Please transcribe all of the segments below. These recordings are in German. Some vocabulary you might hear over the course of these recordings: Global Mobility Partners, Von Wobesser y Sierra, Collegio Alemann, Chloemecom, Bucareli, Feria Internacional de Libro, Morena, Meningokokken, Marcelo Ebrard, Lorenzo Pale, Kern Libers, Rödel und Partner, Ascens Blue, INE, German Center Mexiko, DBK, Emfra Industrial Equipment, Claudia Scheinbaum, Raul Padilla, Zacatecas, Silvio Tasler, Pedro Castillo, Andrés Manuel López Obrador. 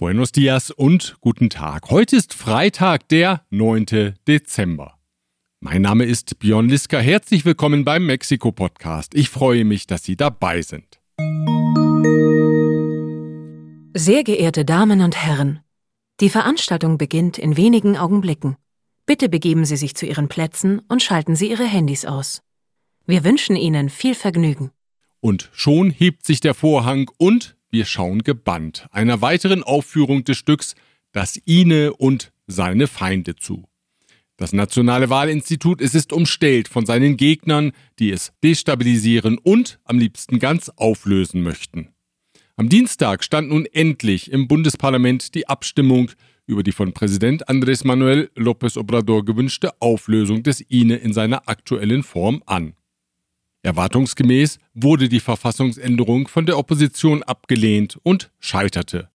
Buenos Dias und guten Tag. Heute ist Freitag, der 9. Dezember. Mein Name ist Björn Liska. Herzlich willkommen beim Mexiko-Podcast. Ich freue mich, dass Sie dabei sind. Sehr geehrte Damen und Herren, die Veranstaltung beginnt in wenigen Augenblicken. Bitte begeben Sie sich zu Ihren Plätzen und schalten Sie Ihre Handys aus. Wir wünschen Ihnen viel Vergnügen. Und schon hebt sich der Vorhang und wir schauen gebannt einer weiteren Aufführung des Stücks Das Ine und seine Feinde zu. Das Nationale Wahlinstitut, es ist umstellt von seinen Gegnern, die es destabilisieren und am liebsten ganz auflösen möchten. Am Dienstag stand nun endlich im Bundesparlament die Abstimmung über die von Präsident Andrés Manuel López Obrador gewünschte Auflösung des INE in seiner aktuellen Form an. Erwartungsgemäß wurde die Verfassungsänderung von der Opposition abgelehnt und scheiterte.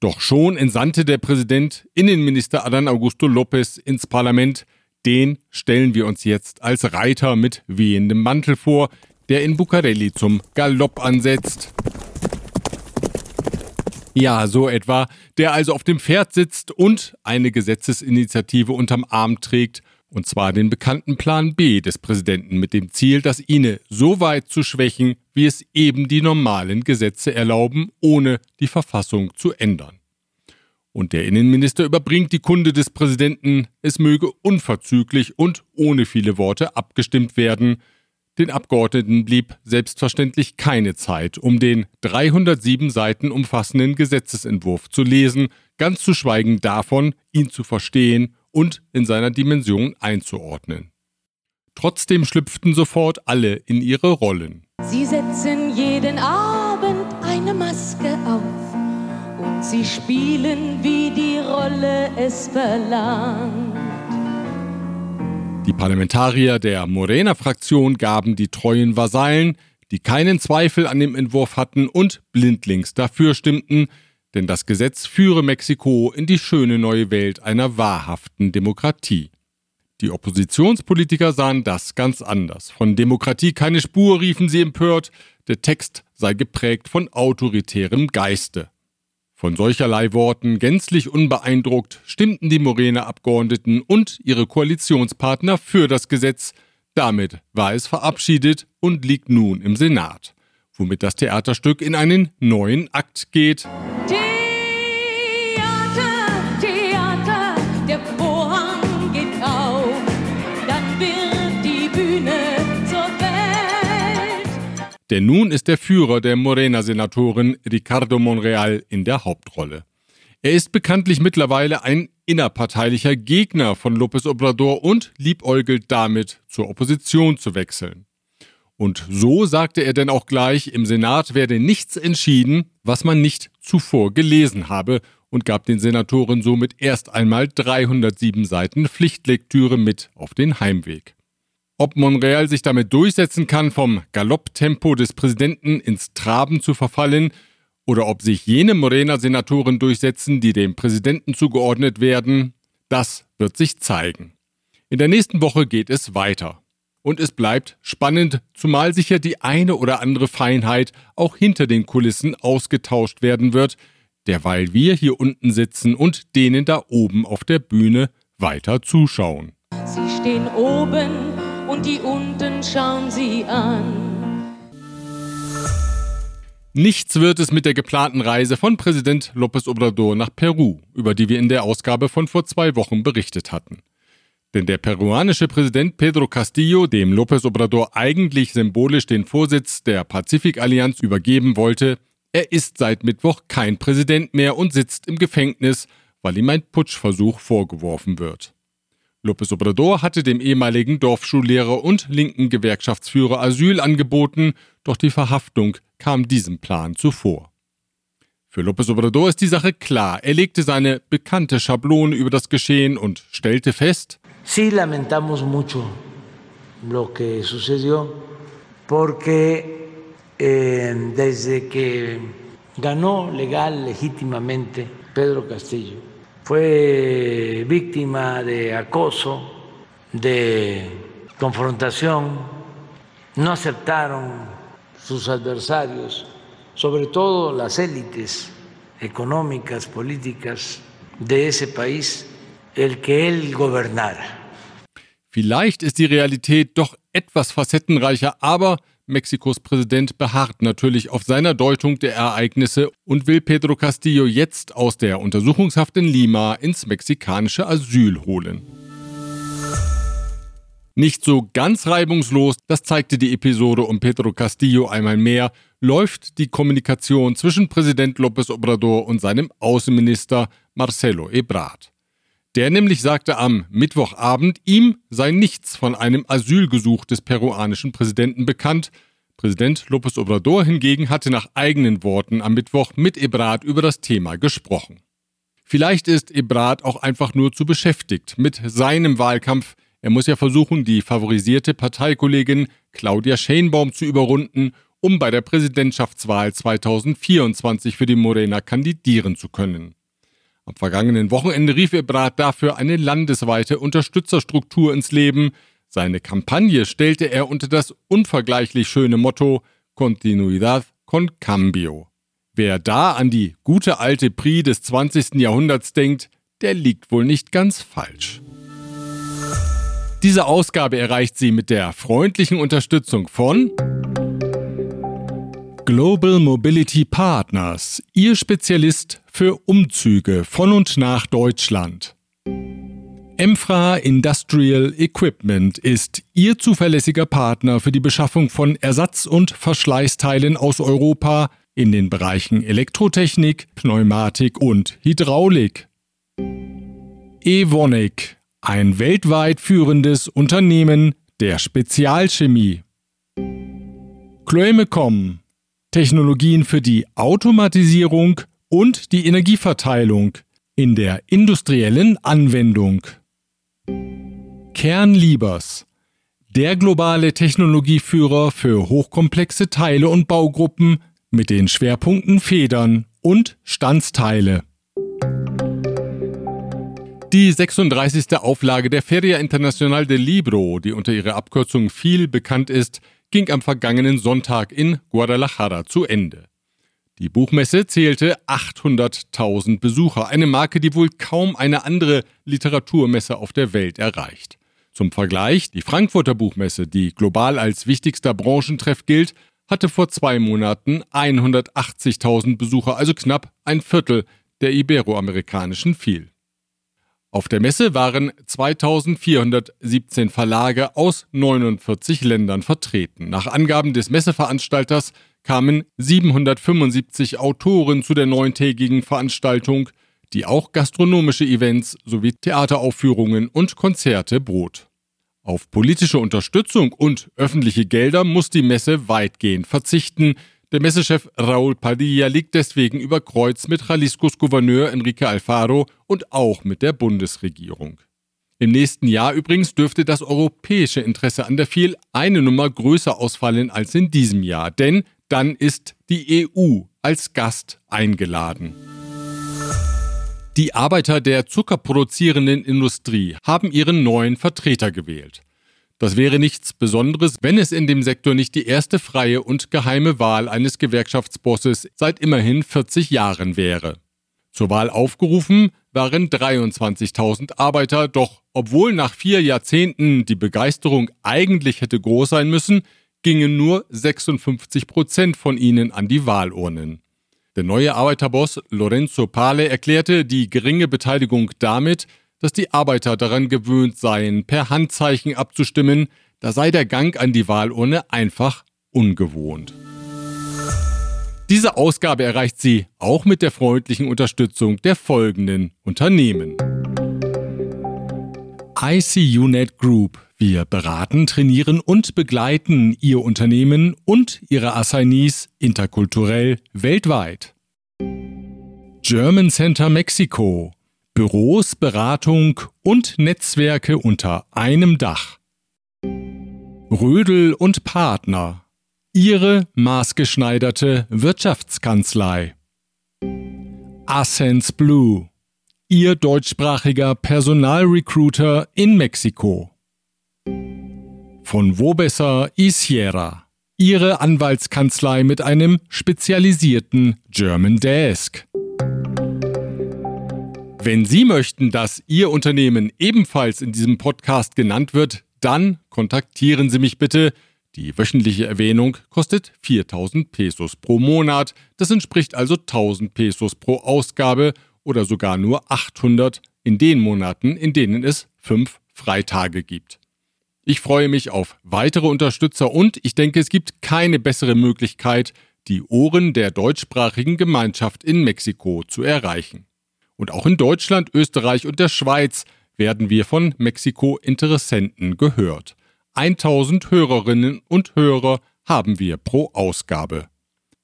Doch schon entsandte der Präsident Innenminister Adán Augusto López ins Parlament. Den stellen wir uns jetzt als Reiter mit wehendem Mantel vor, der in Bucareli zum Galopp ansetzt. Ja, so etwa, der also auf dem Pferd sitzt und eine Gesetzesinitiative unterm Arm trägt, und zwar den bekannten Plan B des Präsidenten mit dem Ziel, das INE so weit zu schwächen, wie es eben die normalen Gesetze erlauben, ohne die Verfassung zu ändern. Und der Innenminister überbringt die Kunde des Präsidenten, es möge unverzüglich und ohne viele Worte abgestimmt werden. Den Abgeordneten blieb selbstverständlich keine Zeit, um den 307 Seiten umfassenden Gesetzesentwurf zu lesen, ganz zu schweigen davon, ihn zu verstehen und in seiner Dimension einzuordnen. Trotzdem schlüpften sofort alle in ihre Rollen. Sie setzen jeden Abend eine Maske auf und sie spielen, wie die Rolle es verlangt. Die Parlamentarier der Morena-Fraktion gaben die treuen Vasallen, die keinen Zweifel an dem Entwurf hatten und blindlings dafür stimmten, denn das Gesetz führe Mexiko in die schöne neue Welt einer wahrhaften Demokratie. Die Oppositionspolitiker sahen das ganz anders. Von Demokratie keine Spur, riefen sie empört. Der Text sei geprägt von autoritärem Geiste. Von solcherlei Worten gänzlich unbeeindruckt stimmten die Morena-Abgeordneten und ihre Koalitionspartner für das Gesetz. Damit war es verabschiedet und liegt nun im Senat, womit das Theaterstück in einen neuen Akt geht. Theater, Theater, der Vorhang geht auf, dann wird die Bühne zur Welt. Denn nun ist der Führer der Morena-Senatorin Ricardo Monreal in der Hauptrolle. Er ist bekanntlich mittlerweile ein innerparteilicher Gegner von López Obrador und liebäugelt damit, zur Opposition zu wechseln. Und so sagte er denn auch gleich, im Senat werde nichts entschieden, was man nicht zuvor gelesen habe, und gab den Senatoren somit erst einmal 307 Seiten Pflichtlektüre mit auf den Heimweg. Ob Monreal sich damit durchsetzen kann, vom Galopptempo des Präsidenten ins Traben zu verfallen, oder ob sich jene Morena-Senatoren durchsetzen, die dem Präsidenten zugeordnet werden, das wird sich zeigen. In der nächsten Woche geht es weiter. Und es bleibt spannend, zumal sicher die eine oder andere Feinheit auch hinter den Kulissen ausgetauscht werden wird, derweil wir hier unten sitzen und denen da oben auf der Bühne weiter zuschauen. Sie stehen oben und die unten schauen sie an. Nichts wird es mit der geplanten Reise von Präsident López Obrador nach Peru, über die wir in der Ausgabe von vor 2 Wochen berichtet hatten. Denn der peruanische Präsident Pedro Castillo, dem López Obrador eigentlich symbolisch den Vorsitz der Pazifikallianz übergeben wollte, er ist seit Mittwoch kein Präsident mehr und sitzt im Gefängnis, weil ihm ein Putschversuch vorgeworfen wird. López Obrador hatte dem ehemaligen Dorfschullehrer und linken Gewerkschaftsführer Asyl angeboten, doch die Verhaftung kam diesem Plan zuvor. Für López Obrador ist die Sache klar. Er legte seine bekannte Schablone über das Geschehen und stellte fest: Sí, lamentamos mucho lo que sucedió, porque desde que ganó legal, legítimamente, Pedro Castillo, fue víctima de acoso, de confrontación, no aceptaron sus adversarios, sobre todo las élites económicas, políticas de ese país, el que él gobernara. Vielleicht ist die Realität doch etwas facettenreicher, aber Mexikos Präsident beharrt natürlich auf seiner Deutung der Ereignisse und will Pedro Castillo jetzt aus der Untersuchungshaft in Lima ins mexikanische Asyl holen. Nicht so ganz reibungslos, das zeigte die Episode um Pedro Castillo einmal mehr, läuft die Kommunikation zwischen Präsident López Obrador und seinem Außenminister Marcelo Ebrard. Der nämlich sagte am Mittwochabend, ihm sei nichts von einem Asylgesuch des peruanischen Präsidenten bekannt. Präsident López Obrador hingegen hatte nach eigenen Worten am Mittwoch mit Ebrard über das Thema gesprochen. Vielleicht ist Ebrard auch einfach nur zu beschäftigt mit seinem Wahlkampf. Er muss ja versuchen, die favorisierte Parteikollegin Claudia Scheinbaum zu überrunden, um bei der Präsidentschaftswahl 2024 für die Morena kandidieren zu können. Am vergangenen Wochenende rief Ebrard dafür eine landesweite Unterstützerstruktur ins Leben. Seine Kampagne stellte er unter das unvergleichlich schöne Motto Continuidad con Cambio. Wer da an die gute alte PRI des 20. Jahrhunderts denkt, der liegt wohl nicht ganz falsch. Diese Ausgabe erreicht sie mit der freundlichen Unterstützung von Global Mobility Partners, Ihr Spezialist für Umzüge von und nach Deutschland. Emfra Industrial Equipment ist Ihr zuverlässiger Partner für die Beschaffung von Ersatz- und Verschleißteilen aus Europa in den Bereichen Elektrotechnik, Pneumatik und Hydraulik. Evonik, ein weltweit führendes Unternehmen der Spezialchemie. Chloemecom, Technologien für die Automatisierung und die Energieverteilung in der industriellen Anwendung. Kern Libers, der globale Technologieführer für hochkomplexe Teile und Baugruppen mit den Schwerpunkten Federn und Stanzteile. Die 36. Auflage der Feria Internacional de Libro, die unter ihrer Abkürzung FIL bekannt ist, ging am vergangenen Sonntag in Guadalajara zu Ende. Die Buchmesse zählte 800.000 Besucher, eine Marke, die wohl kaum eine andere Literaturmesse auf der Welt erreicht. Zum Vergleich, die Frankfurter Buchmesse, die global als wichtigster Branchentreff gilt, hatte vor 2 Monaten 180.000 Besucher, also knapp ein Viertel der iberoamerikanischen FIL. Auf der Messe waren 2417 Verlage aus 49 Ländern vertreten. Nach Angaben des Messeveranstalters kamen 775 Autoren zu der 9-tägigen Veranstaltung, die auch gastronomische Events sowie Theateraufführungen und Konzerte bot. Auf politische Unterstützung und öffentliche Gelder muss die Messe weitgehend verzichten. Der Messechef Raul Padilla liegt deswegen über Kreuz mit Jaliscos Gouverneur Enrique Alfaro und auch mit der Bundesregierung. Im nächsten Jahr übrigens dürfte das europäische Interesse an der FIL eine Nummer größer ausfallen als in diesem Jahr, denn dann ist die EU als Gast eingeladen. Die Arbeiter der zuckerproduzierenden Industrie haben ihren neuen Vertreter gewählt. Das wäre nichts Besonderes, wenn es in dem Sektor nicht die erste freie und geheime Wahl eines Gewerkschaftsbosses seit immerhin 40 Jahren wäre. Zur Wahl aufgerufen waren 23.000 Arbeiter, doch obwohl nach 4 Jahrzehnten die Begeisterung eigentlich hätte groß sein müssen, gingen nur 56% von ihnen an die Wahlurnen. Der neue Arbeiterboss Lorenzo Pale erklärte die geringe Beteiligung damit, dass die Arbeiter daran gewöhnt seien, per Handzeichen abzustimmen, da sei der Gang an die Wahlurne einfach ungewohnt. Diese Ausgabe erreicht sie auch mit der freundlichen Unterstützung der folgenden Unternehmen: ICUnet Group. Wir beraten, trainieren und begleiten Ihr Unternehmen und Ihre Assignees interkulturell weltweit. German Center Mexiko. Büros, Beratung und Netzwerke unter einem Dach. Rödel und Partner. Ihre maßgeschneiderte Wirtschaftskanzlei. Ascens Blue. Ihr deutschsprachiger Personalrecruiter in Mexiko. Von Wobesser y Sierra. Ihre Anwaltskanzlei mit einem spezialisierten German Desk. Wenn Sie möchten, dass Ihr Unternehmen ebenfalls in diesem Podcast genannt wird, dann kontaktieren Sie mich bitte. Die wöchentliche Erwähnung kostet 4.000 Pesos pro Monat. Das entspricht also 1.000 Pesos pro Ausgabe oder sogar nur 800 in den Monaten, in denen es 5 Freitage gibt. Ich freue mich auf weitere Unterstützer und ich denke, es gibt keine bessere Möglichkeit, die Ohren der deutschsprachigen Gemeinschaft in Mexiko zu erreichen. Und auch in Deutschland, Österreich und der Schweiz werden wir von Mexiko-Interessenten gehört. 1.000 Hörerinnen und Hörer haben wir pro Ausgabe.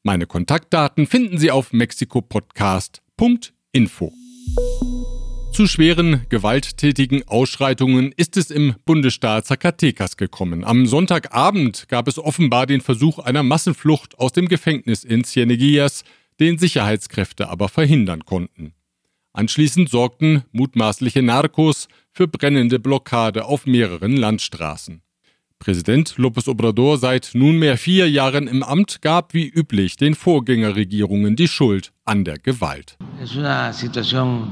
Meine Kontaktdaten finden Sie auf mexikopodcast.info. Zu schweren gewalttätigen Ausschreitungen ist es im Bundesstaat Zacatecas gekommen. Am Sonntagabend gab es offenbar den Versuch einer Massenflucht aus dem Gefängnis in Cieneguillas, den Sicherheitskräfte aber verhindern konnten. Anschließend sorgten mutmaßliche Narcos für brennende Blockade auf mehreren Landstraßen. Präsident López Obrador, seit nunmehr 4 Jahren im Amt, gab wie üblich den Vorgängerregierungen die Schuld an der Gewalt. Es ist eine Situation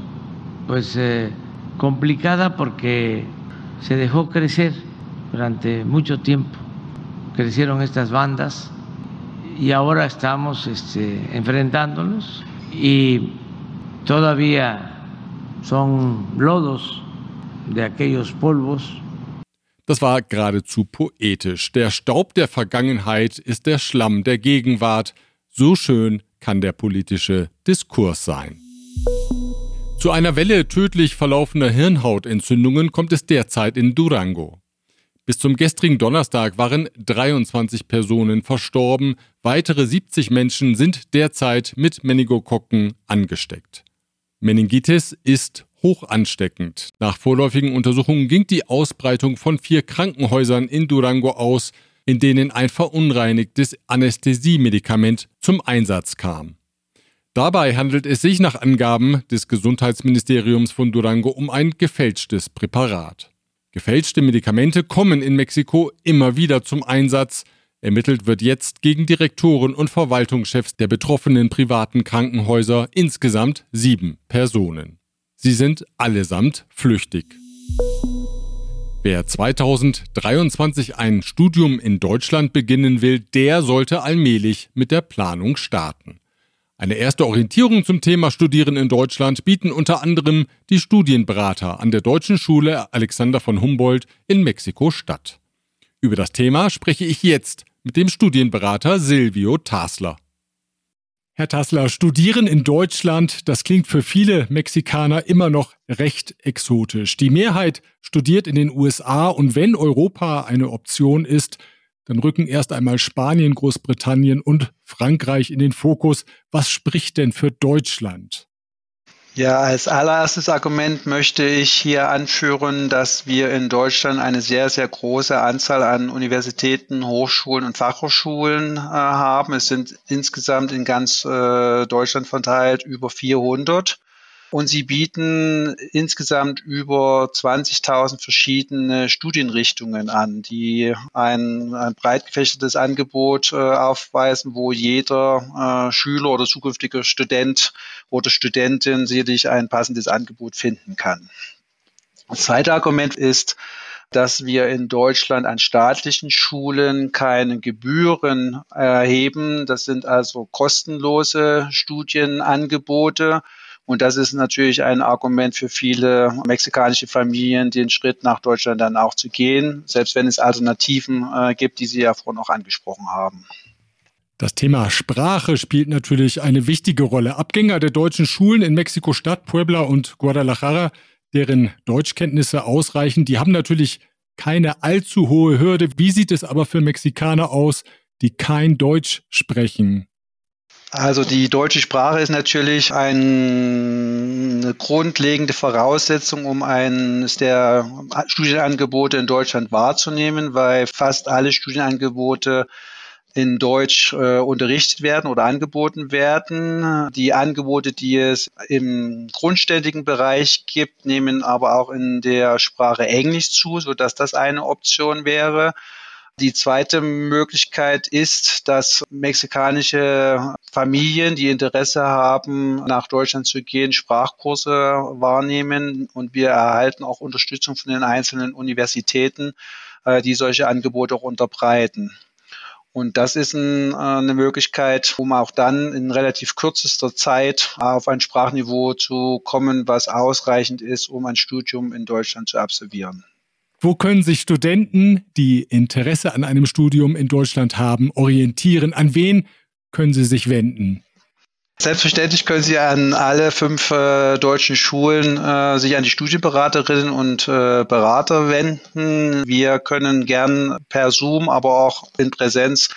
complicada porque se dejó crecer durante mucho tiempo. Crecieron estas bandas y ahora estamos enfrentándonos y todavía son lodos de aquellos polvos. Das war geradezu poetisch. Der Staub der Vergangenheit ist der Schlamm der Gegenwart. So schön kann der politische Diskurs sein. Zu einer Welle tödlich verlaufender Hirnhautentzündungen kommt es derzeit in Durango. Bis zum gestrigen Donnerstag waren 23 Personen verstorben. Weitere 70 Menschen sind derzeit mit Meningokokken angesteckt. Meningitis ist hoch ansteckend. Nach vorläufigen Untersuchungen ging die Ausbreitung von 4 Krankenhäusern in Durango aus, in denen ein verunreinigtes Anästhesiemedikament zum Einsatz kam. Dabei handelt es sich nach Angaben des Gesundheitsministeriums von Durango um ein gefälschtes Präparat. Gefälschte Medikamente kommen in Mexiko immer wieder zum Einsatz. Ermittelt wird jetzt gegen Direktoren und Verwaltungschefs der betroffenen privaten Krankenhäuser, insgesamt 7 Personen. Sie sind allesamt flüchtig. Wer 2023 ein Studium in Deutschland beginnen will, der sollte allmählich mit der Planung starten. Eine erste Orientierung zum Thema Studieren in Deutschland bieten unter anderem die Studienberater an der Deutschen Schule Alexander von Humboldt in Mexiko-Stadt. Über das Thema spreche ich jetzt mit dem Studienberater Silvio Tasler. Herr Tasler, Studieren in Deutschland, das klingt für viele Mexikaner immer noch recht exotisch. Die Mehrheit studiert in den USA und wenn Europa eine Option ist, dann rücken erst einmal Spanien, Großbritannien und Frankreich in den Fokus. Was spricht denn für Deutschland? Ja, als allererstes Argument möchte ich hier anführen, dass wir in Deutschland eine sehr, sehr große Anzahl an Universitäten, Hochschulen und Fachhochschulen haben. Es sind insgesamt in ganz Deutschland verteilt über 400. Und sie bieten insgesamt über 20.000 verschiedene Studienrichtungen an, die ein breit gefächertes Angebot aufweisen, wo jeder Schüler oder zukünftige Student oder Studentin sicherlich ein passendes Angebot finden kann. Das zweite Argument ist, dass wir in Deutschland an staatlichen Schulen keine Gebühren erheben. Das sind also kostenlose Studienangebote. Und das ist natürlich ein Argument für viele mexikanische Familien, den Schritt nach Deutschland dann auch zu gehen, selbst wenn es Alternativen gibt, die Sie ja vorhin auch angesprochen haben. Das Thema Sprache spielt natürlich eine wichtige Rolle. Abgänger der deutschen Schulen in Mexiko-Stadt, Puebla und Guadalajara, deren Deutschkenntnisse ausreichen, die haben natürlich keine allzu hohe Hürde. Wie sieht es aber für Mexikaner aus, die kein Deutsch sprechen? Also die deutsche Sprache ist natürlich eine grundlegende Voraussetzung, um eines der Studienangebote in Deutschland wahrzunehmen, weil fast alle Studienangebote in Deutsch unterrichtet werden oder angeboten werden. Die Angebote, die es im grundständigen Bereich gibt, nehmen aber auch in der Sprache Englisch zu, sodass das eine Option wäre. Die zweite Möglichkeit ist, dass mexikanische Familien, die Interesse haben, nach Deutschland zu gehen, Sprachkurse wahrnehmen. Und wir erhalten auch Unterstützung von den einzelnen Universitäten, die solche Angebote auch unterbreiten. Und das ist eine Möglichkeit, um auch dann in relativ kürzester Zeit auf ein Sprachniveau zu kommen, was ausreichend ist, um ein Studium in Deutschland zu absolvieren. Wo können sich Studenten, die Interesse an einem Studium in Deutschland haben, orientieren? An wen können sie sich wenden? Selbstverständlich können Sie an alle 5 deutschen Schulen sich an die Studienberaterinnen und Berater wenden. Wir können gern per Zoom, aber auch in Präsenz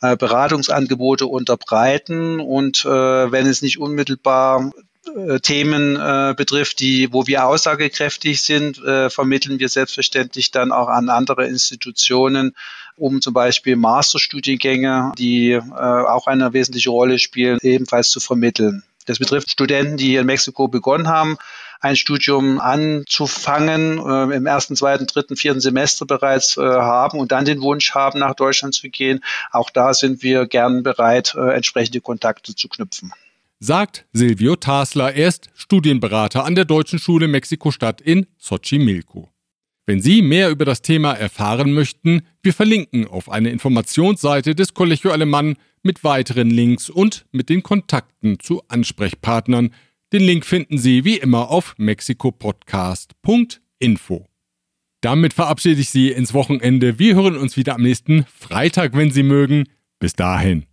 Beratungsangebote unterbreiten. Und wenn es nicht unmittelbar Themen betrifft, wo wir aussagekräftig sind, vermitteln wir selbstverständlich dann auch an andere Institutionen, um zum Beispiel Masterstudiengänge, die auch eine wesentliche Rolle spielen, ebenfalls zu vermitteln. Das betrifft Studenten, die hier in Mexiko begonnen haben, ein Studium anzufangen, im 1., 2., 3., 4. Semester bereits haben und dann den Wunsch haben, nach Deutschland zu gehen. Auch da sind wir gern bereit, entsprechende Kontakte zu knüpfen. Sagt Silvio Tasler, er ist Studienberater an der Deutschen Schule Mexiko-Stadt in Xochimilco. Wenn Sie mehr über das Thema erfahren möchten, wir verlinken auf eine Informationsseite des Collegio Alemann mit weiteren Links und mit den Kontakten zu Ansprechpartnern. Den Link finden Sie wie immer auf mexikopodcast.info. Damit verabschiede ich Sie ins Wochenende. Wir hören uns wieder am nächsten Freitag, wenn Sie mögen. Bis dahin.